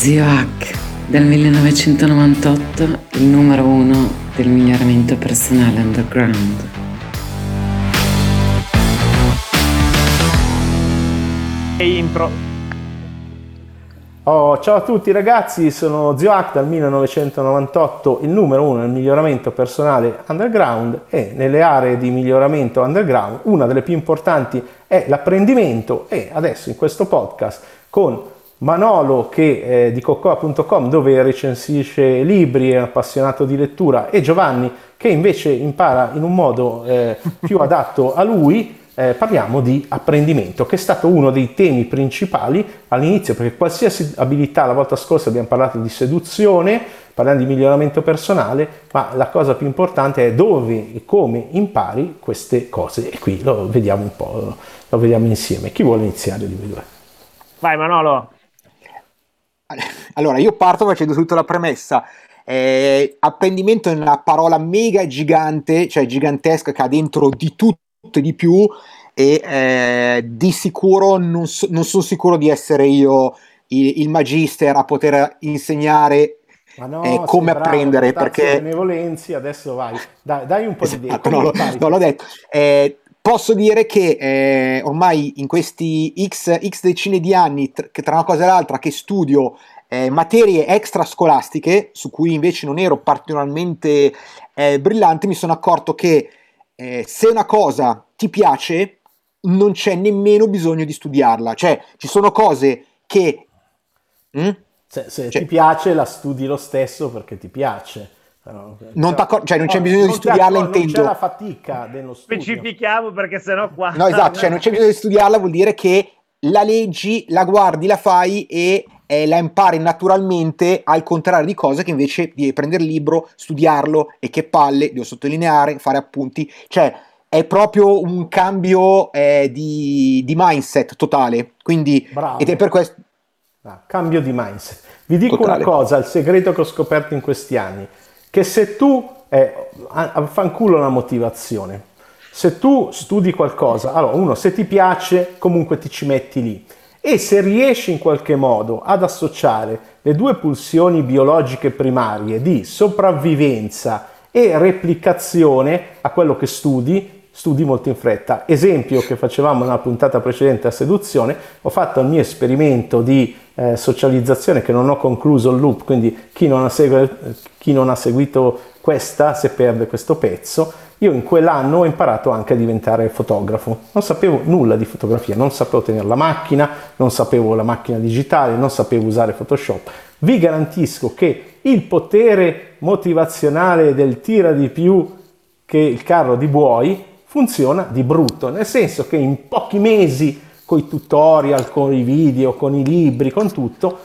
Zio Hack, dal 1998 il numero 1 del miglioramento personale underground. E intro. Oh, ciao a tutti ragazzi, sono Zio Hack, dal 1998 il numero 1 del miglioramento personale underground, e nelle aree di miglioramento underground una delle più importanti è l'apprendimento, e adesso in questo podcast con Manolo che di Coccoa.com, dove recensisce libri, è un appassionato di lettura, e Giovanni che invece impara in un modo più adatto a lui, parliamo di apprendimento, che è stato uno dei temi principali all'inizio, perché qualsiasi abilità, la volta scorsa abbiamo parlato di seduzione, parliamo di miglioramento personale, ma la cosa più importante è dove e come impari queste cose, e qui lo vediamo un po', lo vediamo insieme. Chi vuole iniziare di voi due? Vai Manolo! Allora, io parto facendo tutta la premessa. Apprendimento è una parola mega gigante, cioè gigantesca, che ha dentro di tutto e di più, e di sicuro non sono sicuro di essere io il magister a poter insegnare, no, come apprendere, bravo, perché benevolenzi, adesso vai, dai un po' esatto, di idea. No, l'ho detto. Posso dire che ormai in questi x decine di anni, tra una cosa e l'altra, che studio materie extrascolastiche, su cui invece non ero particolarmente brillante, mi sono accorto che se una cosa ti piace non c'è nemmeno bisogno di studiarla. Cioè, ci sono cose che... Se ti piace la studi lo stesso perché ti piace. Non c'è bisogno di studiarla, intendo. Non c'è la fatica dello studio. Specifichiamo, perché sennò qua... No, esatto, cioè non c'è bisogno di studiarla, vuol dire che la leggi, la guardi, la fai e la impari naturalmente, al contrario di cose che invece devi prendere il libro, studiarlo, e che palle, devo sottolineare, fare appunti. Cioè, è proprio un cambio di mindset totale, quindi... Bravo. Ed è per questo... Ah, cambio di mindset. Vi dico totale. Una cosa, il segreto che ho scoperto in questi anni... che se tu affanculo la motivazione, se tu studi qualcosa, allora uno, se ti piace comunque ti ci metti lì, e se riesci in qualche modo ad associare le due pulsioni biologiche primarie di sopravvivenza e replicazione a quello che studi molto in fretta. Esempio che facevamo nella puntata precedente a seduzione, ho fatto il mio esperimento di socializzazione, che non ho concluso il loop, quindi chi non ha seguito questa se perde questo pezzo. Io in quell'anno ho imparato anche a diventare fotografo, non sapevo nulla di fotografia, non sapevo tenere la macchina, non sapevo la macchina digitale, non sapevo usare Photoshop. Vi garantisco che il potere motivazionale del tira di più che il carro di buoi funziona di brutto, nel senso che in pochi mesi, con i tutorial, con i video, con i libri, con tutto,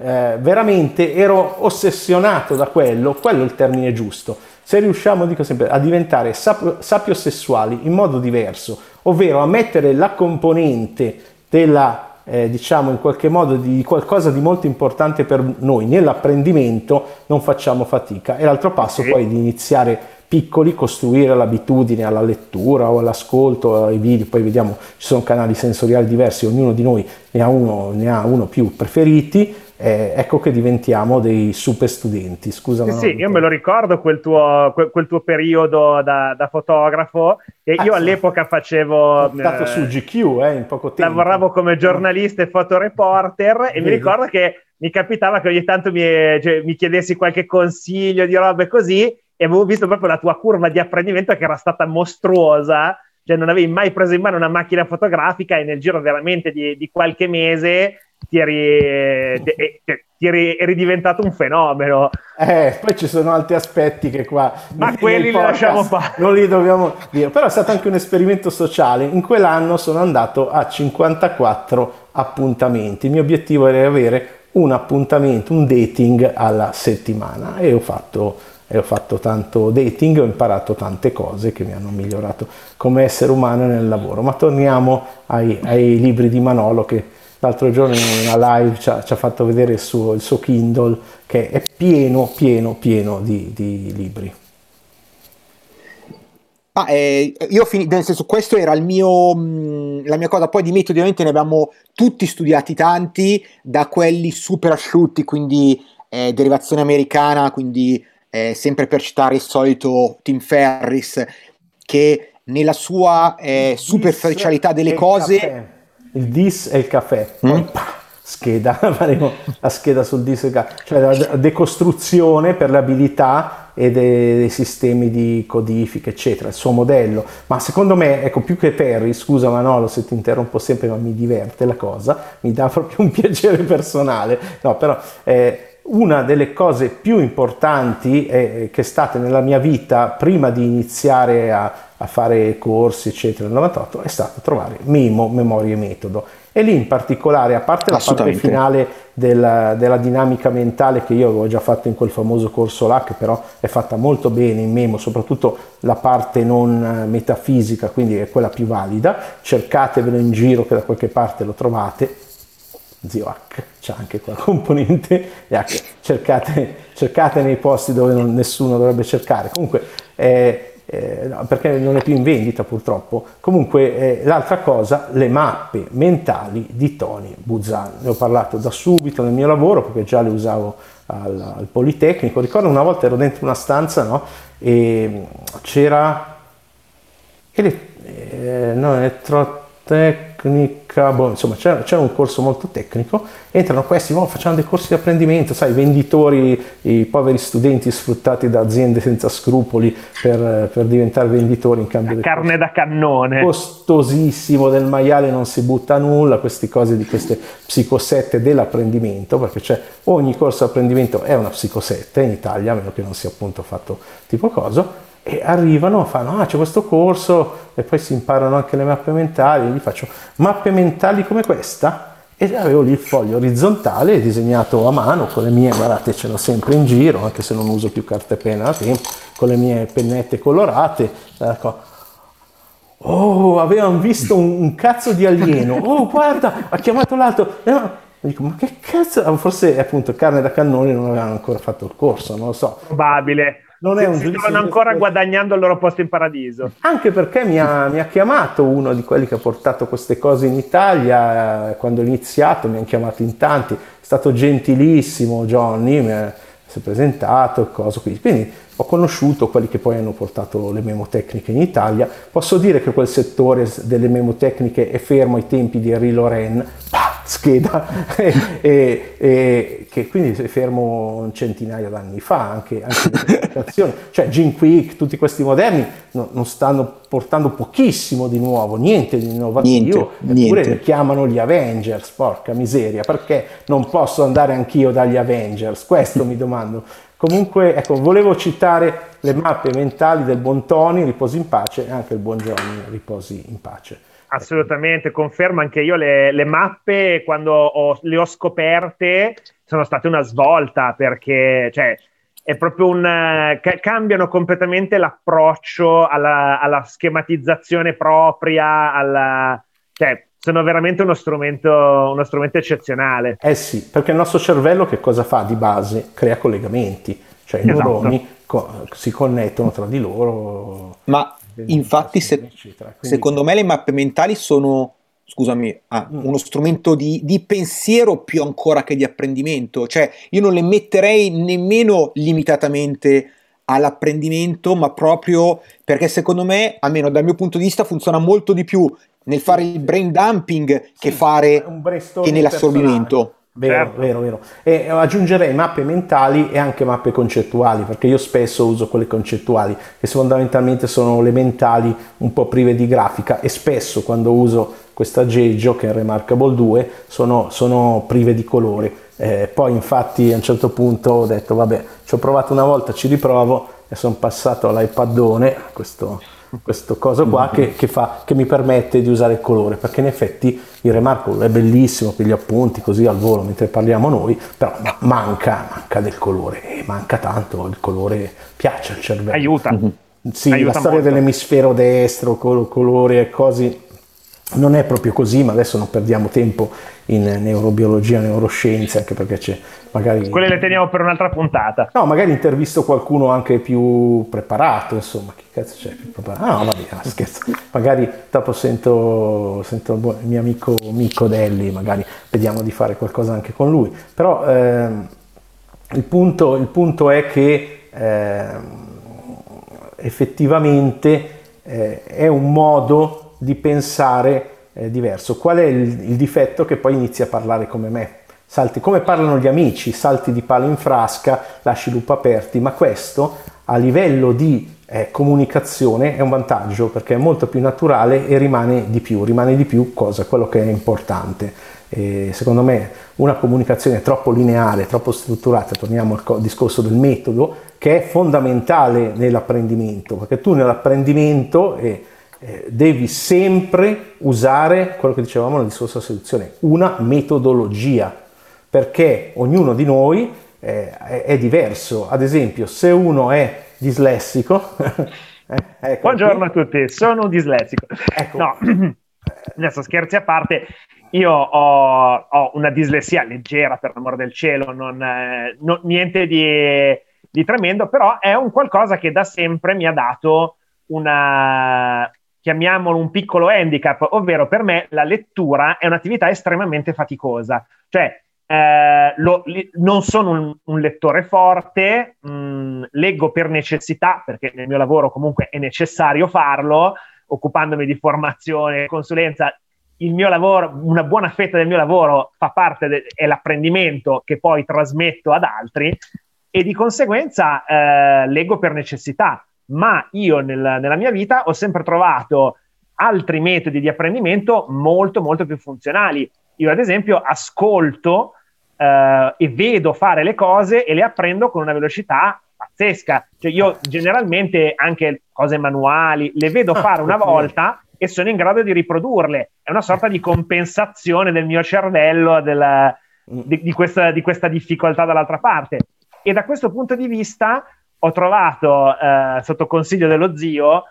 ero ossessionato da quello è il termine giusto. Se riusciamo, dico sempre, a diventare sapiosessuali in modo diverso, ovvero a mettere la componente della, in qualche modo, di qualcosa di molto importante per noi nell'apprendimento, non facciamo fatica. E l'altro passo poi è di iniziare piccoli, costruire l'abitudine alla lettura o all'ascolto, ai video, poi vediamo, ci sono canali sensoriali diversi, ognuno di noi ne ha uno più preferiti, ecco che diventiamo dei super studenti. Scusa, sì, io me lo ricordo quel tuo periodo da fotografo, e io all'epoca facevo... Stato su GQ, in poco tempo. Lavoravo come giornalista e fotoreporter, e mi ricordo che mi capitava che ogni tanto mi chiedessi qualche consiglio di robe così, e avevo visto proprio la tua curva di apprendimento che era stata mostruosa, cioè non avevi mai preso in mano una macchina fotografica, e nel giro veramente di qualche mese eri diventato un fenomeno. Poi ci sono altri aspetti che qua... Ma quelli li lasciamo fare. Non li dobbiamo dire, però è stato anche un esperimento sociale. In quell'anno sono andato a 54 appuntamenti, il mio obiettivo era avere un appuntamento, un dating alla settimana, e ho fatto tanto dating, ho imparato tante cose che mi hanno migliorato come essere umano nel lavoro. Ma torniamo ai libri di Manolo, che l'altro giorno in una live ci ha fatto vedere il suo Kindle, che è pieno di libri. Nel senso, questo era la mia cosa. Poi di metodi ovviamente ne abbiamo tutti studiati tanti, da quelli super asciutti, quindi derivazione americana, quindi sempre per citare il solito Tim Ferriss, che nella sua superficialità delle cose, il dis e il caffè, scheda, faremo la scheda sul dis, cioè la decostruzione per le abilità e dei sistemi di codifica eccetera, il suo modello. Ma secondo me, ecco, più che Perry, scusa Manolo se ti interrompo sempre, ma mi diverte la cosa, mi dà proprio un piacere personale, no, però una delle cose più importanti che è stata nella mia vita prima di iniziare a fare corsi eccetera nel 98 è stato trovare Memo, Memoria e Metodo, e lì in particolare, a parte la parte finale della dinamica mentale che io avevo già fatto in quel famoso corso là, che però è fatta molto bene in Memo, soprattutto la parte non metafisica, quindi è quella più valida, cercatevelo in giro che da qualche parte lo trovate, Zio Hack, c'è anche quella componente, cercate nei posti dove nessuno dovrebbe cercare, comunque no, perché non è più in vendita purtroppo. Comunque l'altra cosa, le mappe mentali di Tony Buzan, ne ho parlato da subito nel mio lavoro perché già le usavo al Politecnico. Ricordo una volta ero dentro una stanza, no? E c'era elettrotecnica, insomma c'era un corso molto tecnico, entrano questi, facciamo dei corsi di apprendimento, sai, venditori, i poveri studenti sfruttati da aziende senza scrupoli per diventare venditori in cambio di carne da cannone, costosissimo, del maiale non si butta nulla, queste cose di queste psicosette dell'apprendimento, perché c'è ogni corso di apprendimento è una psicosette in Italia, a meno che non sia appunto fatto tipo coso. E arrivano, fanno, c'è questo corso, e poi si imparano anche le mappe mentali, gli faccio mappe mentali come questa, e avevo lì il foglio orizzontale disegnato a mano con le mie, guardate ce l'ho sempre in giro, anche se non uso più carta e penna da tempo, con le mie pennette colorate, ecco. Oh, avevano visto un cazzo di alieno, oh guarda, ha chiamato l'altro, dico, ma che cazzo, forse appunto carne da cannone, non avevano ancora fatto il corso, non lo so, probabile. Non è un giudizio, stavano ancora guadagnando il loro posto in paradiso, anche perché mi ha chiamato uno di quelli che ha portato queste cose in Italia quando ho iniziato, mi hanno chiamato in tanti, è stato gentilissimo Johnny, si è presentato, quindi ho conosciuto quelli che poi hanno portato le memotecniche in Italia. Posso dire che quel settore delle memotecniche è fermo ai tempi di Harry Loren, scheda e che quindi si è fermo un centinaio d'anni fa, anche l'applicazione, cioè GQ, tutti questi moderni non stanno portando pochissimo di nuovo, niente di innovativo, eppure li chiamano gli Avengers, porca miseria, perché non posso andare anch'io dagli Avengers, questo mi domando. Comunque, ecco, volevo citare le mappe mentali del buon Tony, riposi in pace, e anche il buon Johnny, riposi in pace. Assolutamente, confermo anche io le mappe, quando le ho scoperte sono state una svolta, perché cioè, è proprio cambiano completamente l'approccio alla schematizzazione propria, cioè sono veramente uno strumento eccezionale. Eh sì, perché il nostro cervello che cosa fa di base? Crea collegamenti, cioè i neuroni si connettono tra di loro. Ma infatti, secondo me le mappe mentali sono, scusami, uno strumento di pensiero più ancora che di apprendimento, cioè io non le metterei nemmeno limitatamente all'apprendimento, ma proprio perché secondo me, almeno dal mio punto di vista, funziona molto di più nel fare il brain dumping che nell'assorbimento. Vero. E aggiungerei mappe mentali e anche mappe concettuali, perché io spesso uso quelle concettuali, che fondamentalmente sono le mentali un po' prive di grafica, e spesso quando uso questo aggeggio che è Remarkable 2 sono prive di colore. Poi infatti a un certo punto ho detto vabbè, ci ho provato una volta, ci riprovo, e sono passato all'iPadone, questo coso qua che mi permette di usare il colore, perché in effetti il Remarkable è bellissimo per gli appunti così al volo mentre parliamo noi, però manca del colore, e manca tanto, il colore piace al cervello, aiuta, sì, aiuta la storia molto. Dell'emisfero destro, colore e cose Non è proprio così, ma adesso non perdiamo tempo in neurobiologia, neuroscienze, anche perché c'è magari... Quelle le teniamo per un'altra puntata. No, magari intervisto qualcuno anche più preparato, insomma, che cazzo c'è più preparato? Ah, no, va bene, scherzo. Magari dopo sento il mio amico Mico Delli, magari vediamo di fare qualcosa anche con lui. Però il punto è che effettivamente è un modo... di pensare diverso. Qual è il difetto? Che poi inizi a parlare come me, salti come parlano gli amici, salti di palo in frasca, lasci lupo aperti, ma questo a livello di comunicazione è un vantaggio, perché è molto più naturale e rimane di più cosa, quello che è importante. Secondo me una comunicazione troppo lineare, troppo strutturata, torniamo al discorso del metodo, che è fondamentale nell'apprendimento, perché tu nell'apprendimento devi sempre usare quello che dicevamo nel discorso della seduzione, una metodologia, perché ognuno di noi è diverso. Ad esempio, se uno è dislessico ecco, buongiorno a tutti, sono un dislessico, ecco. No, adesso scherzi a parte, io ho una dislessia leggera, per l'amor del cielo, non niente di tremendo, però è un qualcosa che da sempre mi ha dato una, chiamiamolo un piccolo handicap, ovvero per me la lettura è un'attività estremamente faticosa, cioè non sono un lettore forte, leggo per necessità, perché nel mio lavoro comunque è necessario farlo, occupandomi di formazione, consulenza, il mio lavoro, una buona fetta del mio lavoro fa parte è l'apprendimento che poi trasmetto ad altri, e di conseguenza leggo per necessità. Ma io nella mia vita ho sempre trovato altri metodi di apprendimento molto molto più funzionali. Io ad esempio ascolto e vedo fare le cose e le apprendo con una velocità pazzesca, cioè io generalmente anche cose manuali le vedo fare una volta e sono in grado di riprodurle, è una sorta di compensazione del mio cervello di questa difficoltà dall'altra parte, e da questo punto di vista ho trovato, sotto consiglio dello zio,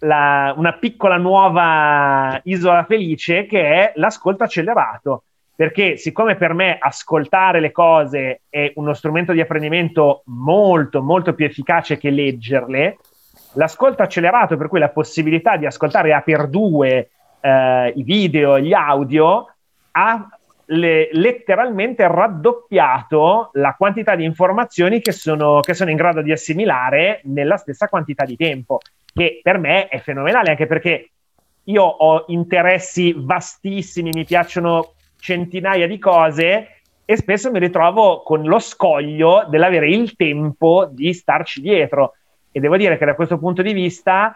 una piccola nuova isola felice, che è l'ascolto accelerato, perché siccome per me ascoltare le cose è uno strumento di apprendimento molto molto più efficace che leggerle, l'ascolto accelerato, per cui la possibilità di ascoltare a per due i video, gli audio, ha letteralmente raddoppiato la quantità di informazioni che sono in grado di assimilare nella stessa quantità di tempo, che per me è fenomenale, anche perché io ho interessi vastissimi, mi piacciono centinaia di cose e spesso mi ritrovo con lo scoglio dell'avere il tempo di starci dietro, e devo dire che da questo punto di vista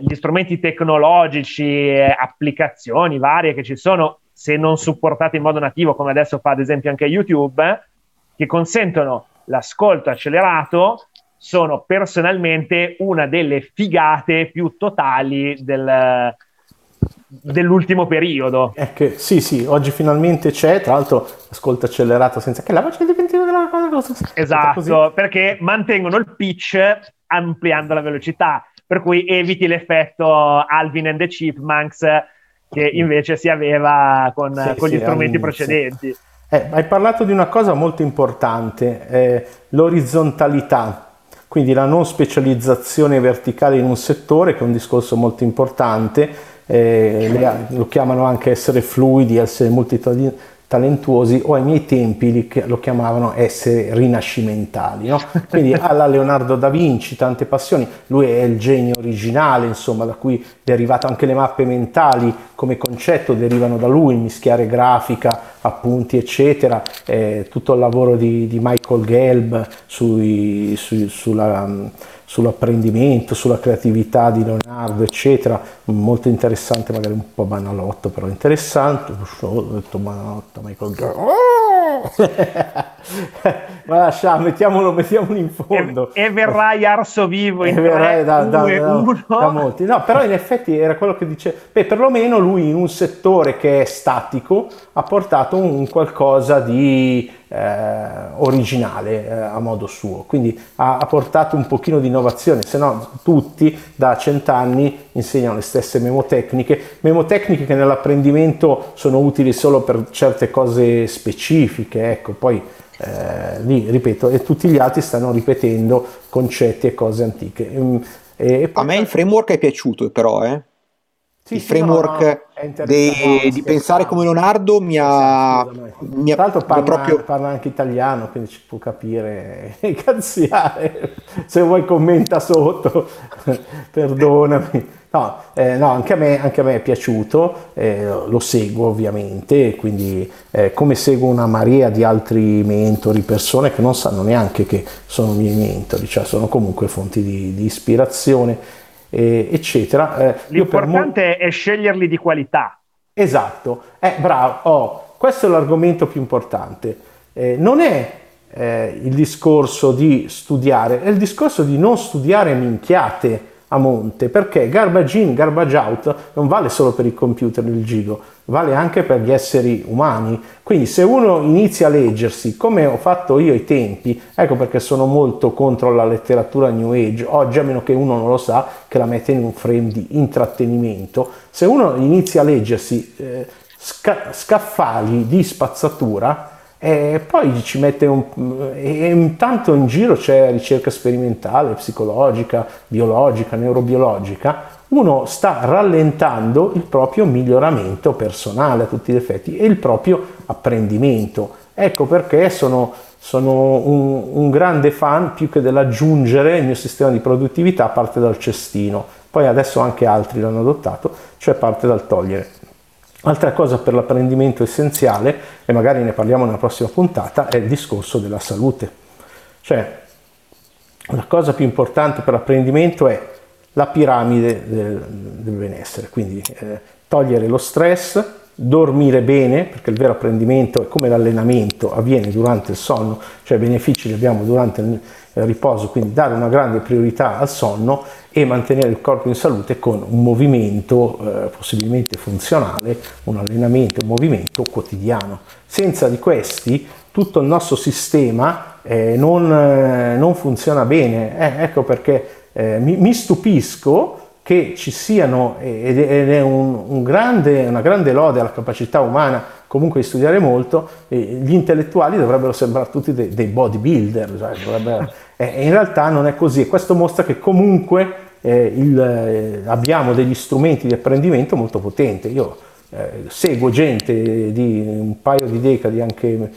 gli strumenti tecnologici, applicazioni varie che ci sono, se non supportate in modo nativo, come adesso fa ad esempio anche YouTube, che consentono l'ascolto accelerato, sono personalmente una delle figate più totali dell'ultimo periodo. È che, sì, oggi finalmente c'è, tra l'altro, ascolto accelerato senza che la faccia diventi una cosa. Esatto, perché mantengono il pitch ampliando la velocità, per cui eviti l'effetto Alvin and the Chipmunks, che invece si aveva con gli strumenti precedenti. Hai parlato di una cosa molto importante, l'orizzontalità, quindi la non specializzazione verticale in un settore, che è un discorso molto importante, lo chiamano anche essere fluidi, essere multitalentuosi, o ai miei tempi lo chiamavano essere rinascimentali, no? Quindi alla Leonardo da Vinci, tante passioni, lui è il genio originale, insomma, da cui è arrivato anche le mappe mentali come concetto, derivano da lui, mischiare grafica, appunti, eccetera, tutto il lavoro di Michael Gelb sull'apprendimento, sulla creatività di Leonardo, eccetera, molto interessante, magari un po' banalotto, però interessante. Ho detto banalotto, Michael Gelb. Ma lascia, mettiamolo in fondo. E verrai arso vivo in 3, 2, 1. Molti. No, però in effetti era quello che dice, beh, perlomeno lui in un settore che è statico ha portato un qualcosa di originale a modo suo, quindi ha portato un pochino di innovazione, se no tutti da 100 anni insegnano le stesse memotecniche che nell'apprendimento sono utili solo per certe cose specifiche, ecco, poi lì ripeto, e tutti gli altri stanno ripetendo concetti e cose antiche. A me il framework è piaciuto, però sì, il framework di pensare come Leonardo mi ha tra l'altro parla anche italiano, quindi ci può capire e cazziare, se vuoi commenta sotto. Perdonami. No, anche a me è piaciuto, lo seguo ovviamente, quindi come seguo una marea di altri mentori, persone che non sanno neanche che sono miei mentori, cioè sono comunque fonti di ispirazione, eccetera. L'importante è sceglierli di qualità. Esatto, bravo, questo è l'argomento più importante, non è il discorso di studiare, è il discorso di non studiare minchiate a monte, perché garbage in, garbage out non vale solo per i computer del gigo, vale anche per gli esseri umani. Quindi se uno inizia a leggersi, come ho fatto io ai tempi, ecco perché sono molto contro la letteratura New Age oggi, a meno che uno non lo sa, che la mette in un frame di intrattenimento. Se uno inizia a leggersi scaffali di spazzatura, poi ci mette intanto in giro c'è ricerca sperimentale, psicologica, biologica, neurobiologica, uno sta rallentando il proprio miglioramento personale a tutti gli effetti e il proprio apprendimento. Ecco perché sono un grande fan, più che dell'aggiungere il mio sistema di produttività parte dal cestino, poi adesso anche altri l'hanno adottato, cioè parte dal togliere. Altra cosa per l'apprendimento essenziale, e magari ne parliamo nella prossima puntata, è il discorso della salute. Cioè, la cosa più importante per l'apprendimento è la piramide del benessere, quindi togliere lo stress, dormire bene, perché il vero apprendimento è come l'allenamento, avviene durante il sonno, cioè benefici che abbiamo durante il riposo, quindi dare una grande priorità al sonno e mantenere il corpo in salute con un movimento possibilmente funzionale, un allenamento, un movimento quotidiano. Senza di questi tutto il nostro sistema non funziona bene, ecco perché mi stupisco che ci siano, ed è una grande lode alla capacità umana comunque di studiare molto, gli intellettuali dovrebbero sembrare tutti dei bodybuilder, cioè, in realtà non è così, e questo mostra che comunque abbiamo degli strumenti di apprendimento molto potenti. Io seguo gente di un paio di decadi, anche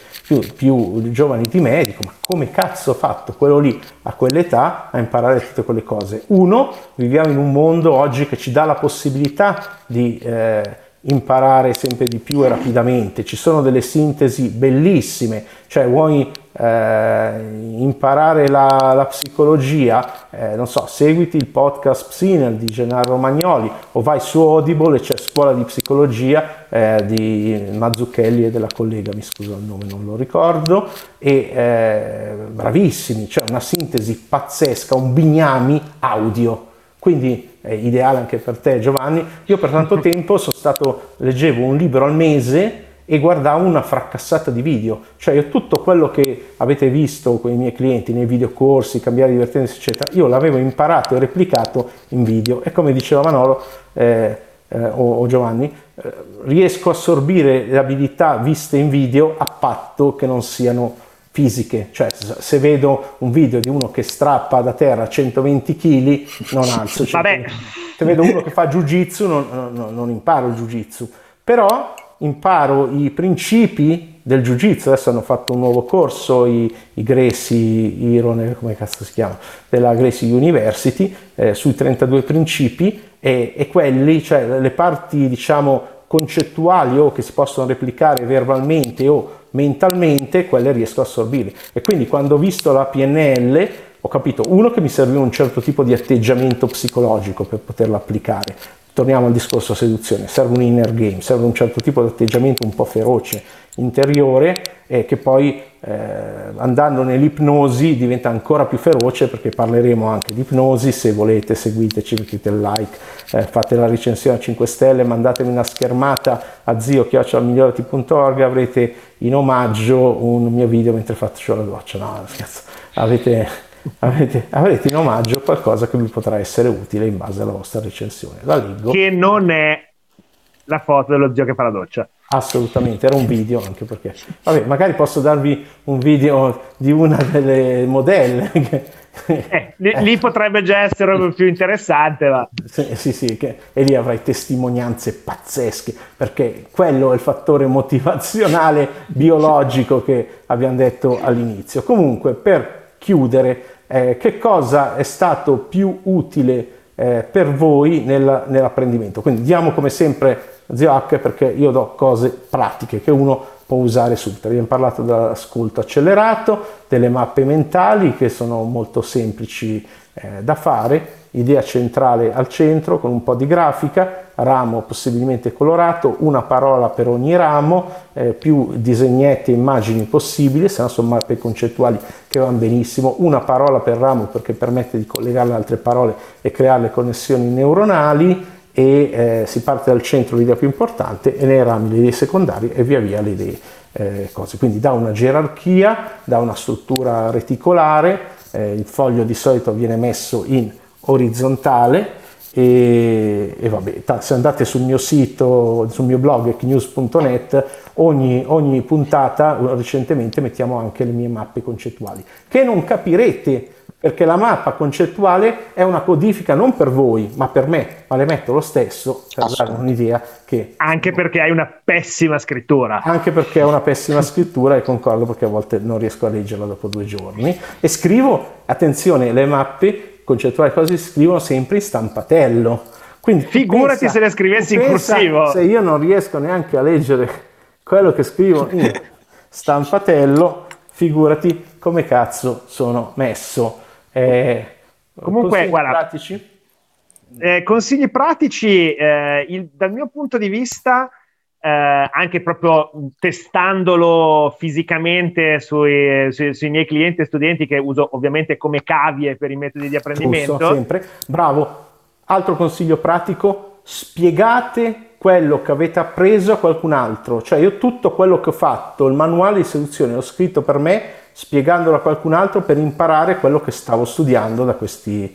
più giovani di me, e dico, ma come cazzo ho fatto quello lì a quell'età a imparare tutte quelle cose? Uno, viviamo in un mondo oggi che ci dà la possibilità di imparare sempre di più e rapidamente, ci sono delle sintesi bellissime, cioè vuoi imparare la psicologia, non so, seguiti il podcast Psinel di Gennaro Magnoli, o vai su Audible e c'è Scuola di Psicologia di Mazzucchelli e della collega, mi scuso il nome, non lo ricordo, e bravissimi, cioè una sintesi pazzesca, un bignami audio, quindi è ideale anche per te, Giovanni. Io per tanto tempo leggevo un libro al mese e guardavo una fracassata di video, cioè io tutto quello che avete visto con i miei clienti nei videocorsi, cambiare divertenza eccetera, io l'avevo imparato e replicato in video, e come diceva Manolo o Giovanni, riesco a assorbire le abilità viste in video a patto che non siano fisiche, cioè se vedo un video di uno che strappa da terra 120 kg non alzo, vabbè. Se vedo uno che fa jiu-jitsu non imparo il jiu-jitsu, però imparo i principi del jiu-jitsu. Adesso hanno fatto un nuovo corso i Gracie, come cazzo si chiama, della Gracie University, sui 32 principi, e quelli, cioè le parti diciamo concettuali o che si possono replicare verbalmente o mentalmente, quelle riesco a assorbire. E quindi quando ho visto la PNL ho capito, uno, che mi serviva un certo tipo di atteggiamento psicologico per poterla applicare, torniamo al discorso seduzione, serve un inner game, serve un certo tipo di atteggiamento un po' feroce, interiore, e che poi andando nell'ipnosi diventa ancora più feroce, perché parleremo anche di ipnosi. Se volete seguiteci, mettete il like, fate la recensione a 5 stelle, mandatemi una schermata a zio-migliorati.org, avrete in omaggio un mio video mentre faccio la doccia, no scherzo, avrete in omaggio qualcosa che vi potrà essere utile in base alla vostra recensione. La leggo. Che non è la foto dello zio che fa la doccia. Assolutamente, era un video, anche perché vabbè, magari posso darvi un video di una delle modelle che... lì potrebbe già essere più interessante, ma... sì che... e lì avrai testimonianze pazzesche, perché quello è il fattore motivazionale biologico che abbiamo detto all'inizio. Comunque, per chiudere, che cosa è stato più utile per voi nell'apprendimento? Quindi diamo come sempre Zio Hack, perché io do cose pratiche che uno può usare subito. Abbiamo parlato dell'ascolto accelerato, delle mappe mentali che sono molto semplici da fare, idea centrale al centro con un po' di grafica, ramo possibilmente colorato, una parola per ogni ramo, più disegnetti e immagini possibili, se no sono mappe concettuali che vanno benissimo, una parola per ramo perché permette di collegare le altre parole e creare le connessioni neuronali, e si parte dal centro, l'idea più importante, e nei rami le idee secondarie e via via le idee cose. Quindi dà una gerarchia, dà una struttura reticolare, il foglio di solito viene messo in orizzontale e vabbè, se andate sul mio sito, sul mio blog hacknews.net, ogni puntata recentemente mettiamo anche le mie mappe concettuali, che non capirete, perché la mappa concettuale è una codifica non per voi, ma per me, ma le metto lo stesso per dare un'idea che... Anche perché hai una pessima scrittura. Anche perché è una pessima scrittura, e concordo, perché a volte non riesco a leggerla dopo 2 giorni. E scrivo, attenzione, le mappe concettuali cose si scrivono sempre in stampatello. Quindi figurati se le scrivessi in corsivo. Se io non riesco neanche a leggere quello che scrivo in stampatello, figurati come cazzo sono messo. Comunque, consigli, guarda, pratici? Consigli pratici, dal mio punto di vista, anche proprio testandolo fisicamente sui miei clienti e studenti, che uso ovviamente come cavie per i metodi di apprendimento. Giusto, sempre. Bravo. Altro consiglio pratico: spiegate quello che avete appreso a qualcun altro. Cioè, io tutto quello che ho fatto, il manuale di seduzione, l'ho scritto per me, spiegandolo a qualcun altro per imparare quello che stavo studiando da questi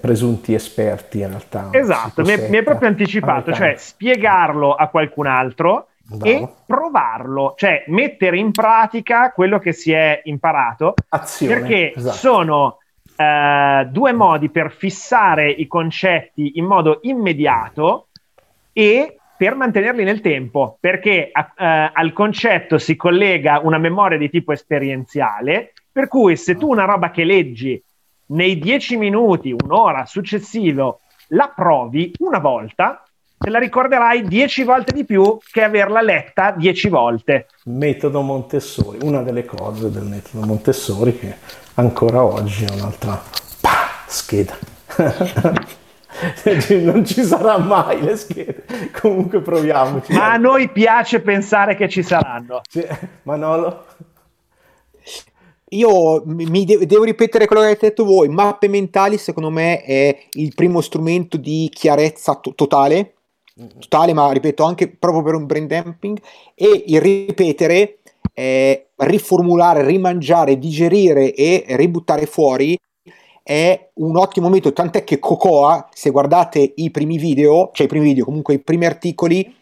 presunti esperti, in realtà. Esatto, mi è proprio anticipato, americano. Cioè spiegarlo a qualcun altro. Bravo. E provarlo, cioè mettere in pratica quello che si è imparato. Azione, perché esatto. Sono 2 modi per fissare i concetti in modo immediato e per mantenerli nel tempo, perché al concetto si collega una memoria di tipo esperienziale, per cui se tu una roba che leggi nei 10 minuti, un'ora successivo, la provi una volta, te la ricorderai 10 volte di più che averla letta 10 volte. Metodo Montessori, una delle cose del metodo Montessori che ancora oggi è un'altra scheda. Non ci sarà mai le schede, comunque proviamoci. Ma a noi piace pensare che ci saranno. Manolo? Io devo ripetere quello che avete detto voi. Mappe mentali, secondo me, è il primo strumento di chiarezza totale, ma ripeto anche proprio per un brain dumping, e il ripetere, riformulare, rimangiare, digerire e ributtare fuori è un ottimo metodo, tant'è che Coccoa, se guardate i primi articoli,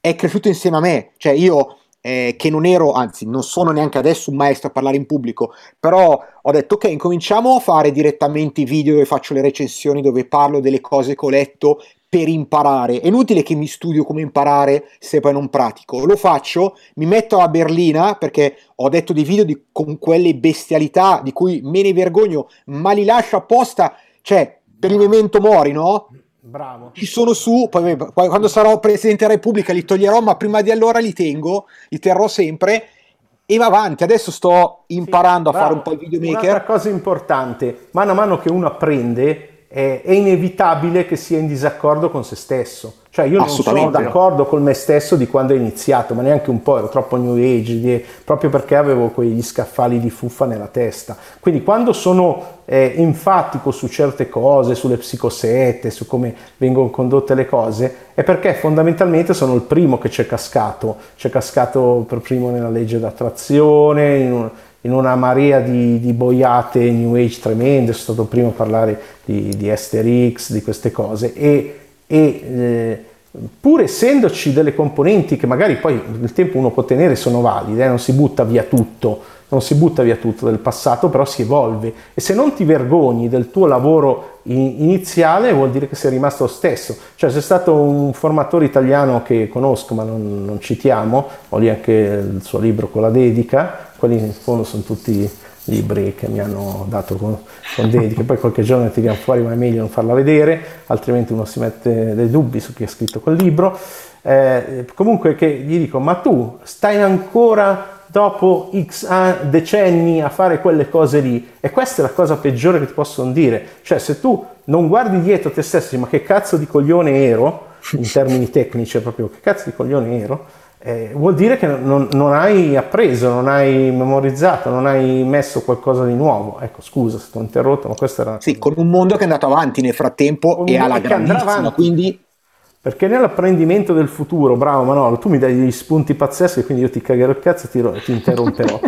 è cresciuto insieme a me. Cioè io, che non ero, anzi non sono neanche adesso un maestro a parlare in pubblico, però ho detto ok, incominciamo a fare direttamente i video dove faccio le recensioni, dove parlo delle cose che ho letto per imparare. È inutile che mi studio come imparare se poi non pratico. Lo faccio, mi metto a berlina, perché ho detto dei video con quelle bestialità di cui me ne vergogno, ma li lascio apposta, cioè per il memento mori, no? Bravo. Ci sono su, poi quando sarò Presidente della Repubblica li toglierò, ma prima di allora li terrò sempre. E va avanti, adesso sto imparando a fare un po' il videomaker. Un'altra cosa importante, mano a mano che uno apprende, è inevitabile che sia in disaccordo con se stesso. Cioè io non sono d'accordo con me stesso di quando ho iniziato, ma neanche un po', ero troppo new age, proprio perché avevo quegli scaffali di fuffa nella testa. Quindi quando sono enfatico su certe cose, sulle psicosette, su come vengono condotte le cose, è perché fondamentalmente sono il primo che c'è cascato per primo nella legge d'attrazione, in una marea di boiate new age tremende. Sono stato il primo a parlare di Asterix, di queste cose, e pur essendoci delle componenti che magari poi nel tempo uno può tenere, sono valide, non si butta via tutto del passato, però si evolve, e se non ti vergogni del tuo lavoro iniziale vuol dire che sei rimasto lo stesso. Cioè c'è stato un formatore italiano che conosco ma non citiamo, ho lì anche il suo libro con la dedica, quelli in fondo sono tutti libri che mi hanno dato con dediche, poi qualche giorno tiriamo fuori, ma è meglio non farla vedere, altrimenti uno si mette dei dubbi su chi ha scritto quel libro. Comunque, che gli dico, ma tu stai ancora dopo X decenni a fare quelle cose lì? E questa è la cosa peggiore che ti possono dire. Cioè se tu non guardi dietro te stesso, ma che cazzo di coglione ero, in termini tecnici proprio, che cazzo di coglione ero, vuol dire che non hai appreso, non hai memorizzato, non hai messo qualcosa di nuovo. Ecco, scusa se ti ho interrotto, ma questa era... Sì, con un mondo che è andato avanti nel frattempo e alla grandissima, quindi... Perché nell'apprendimento del futuro, bravo Manolo, tu mi dai degli spunti pazzeschi, quindi io ti cagherò il cazzo e ti interromperò.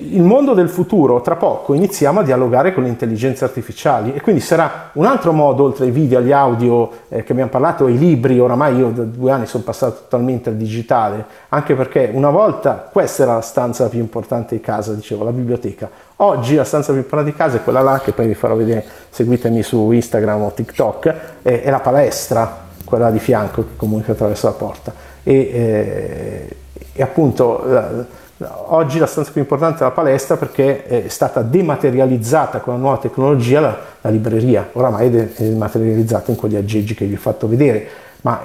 Il mondo del futuro, tra poco iniziamo a dialogare con le intelligenze artificiali, e quindi sarà un altro modo, oltre ai video, agli audio che abbiamo parlato, ai libri. Oramai io da 2 anni sono passato totalmente al digitale, anche perché una volta questa era la stanza più importante di casa, dicevo, la biblioteca. Oggi la stanza più importante di casa è quella là, che poi vi farò vedere, seguitemi su Instagram o TikTok, è la palestra, quella di fianco che comunica attraverso la porta, e appunto... Oggi la stanza più importante è la palestra, perché è stata dematerializzata con la nuova tecnologia la libreria, oramai è dematerializzata in quegli aggeggi che vi ho fatto vedere,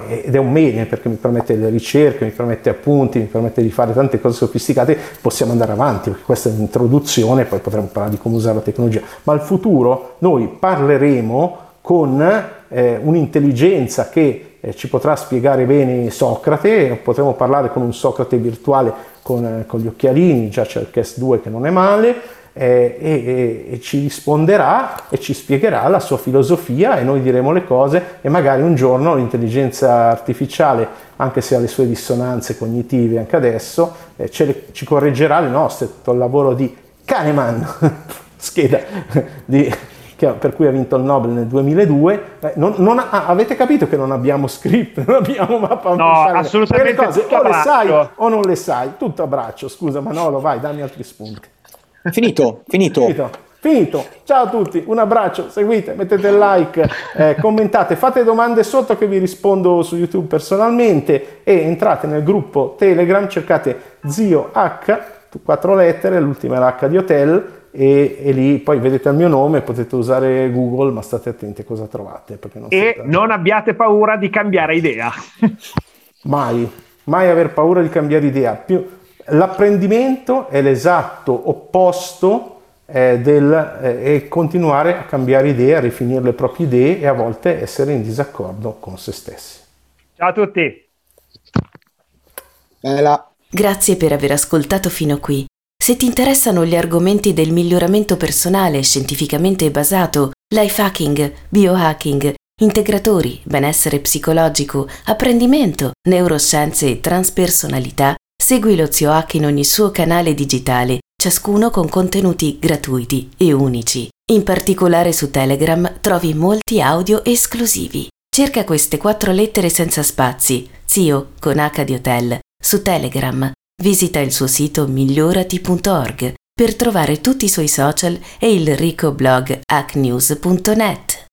ed è un bene perché mi permette le ricerche, mi permette appunti, mi permette di fare tante cose sofisticate. Possiamo andare avanti, perché questa è un'introduzione, poi potremo parlare di come usare la tecnologia, ma al futuro noi parleremo con un'intelligenza che ci potrà spiegare bene Socrate, potremo parlare con un Socrate virtuale con gli occhialini, già c'è il Cast 2 che non è male, e ci risponderà e ci spiegherà la sua filosofia, e noi diremo le cose, e magari un giorno l'intelligenza artificiale, anche se ha le sue dissonanze cognitive anche adesso, ci correggerà le nostre. Tutto il lavoro di Kahneman, scheda per cui ha vinto il Nobel nel 2002, avete capito che non abbiamo script, non abbiamo mappa. No, assolutamente, le cose o le sai o non le sai, tutto a braccio. Scusa Manolo, vai, dammi altri spunti. Finito. Ciao a tutti, un abbraccio, seguite, mettete like, commentate, fate domande sotto che vi rispondo su YouTube personalmente, e entrate nel gruppo Telegram, cercate Zio Hack, 4 lettere, l'ultima è l'H di hotel, e lì poi vedete il mio nome, potete usare Google, ma state attenti a cosa trovate, perché non abbiate paura di cambiare idea. mai aver paura di cambiare idea. L'apprendimento è l'esatto opposto e continuare a cambiare idea, a rifinire le proprie idee, e a volte essere in disaccordo con se stessi. Ciao a tutti. Bella. Grazie per aver ascoltato fino qui. Se ti interessano gli argomenti del miglioramento personale scientificamente basato, life hacking, biohacking, integratori, benessere psicologico, apprendimento, neuroscienze e transpersonalità, segui lo Zio Hack in ogni suo canale digitale, ciascuno con contenuti gratuiti e unici. In particolare su Telegram trovi molti audio esclusivi. Cerca queste 4 lettere senza spazi, Zio con H di hotel, su Telegram. Visita il suo sito migliorati.org per trovare tutti i suoi social e il ricco blog hacknews.net.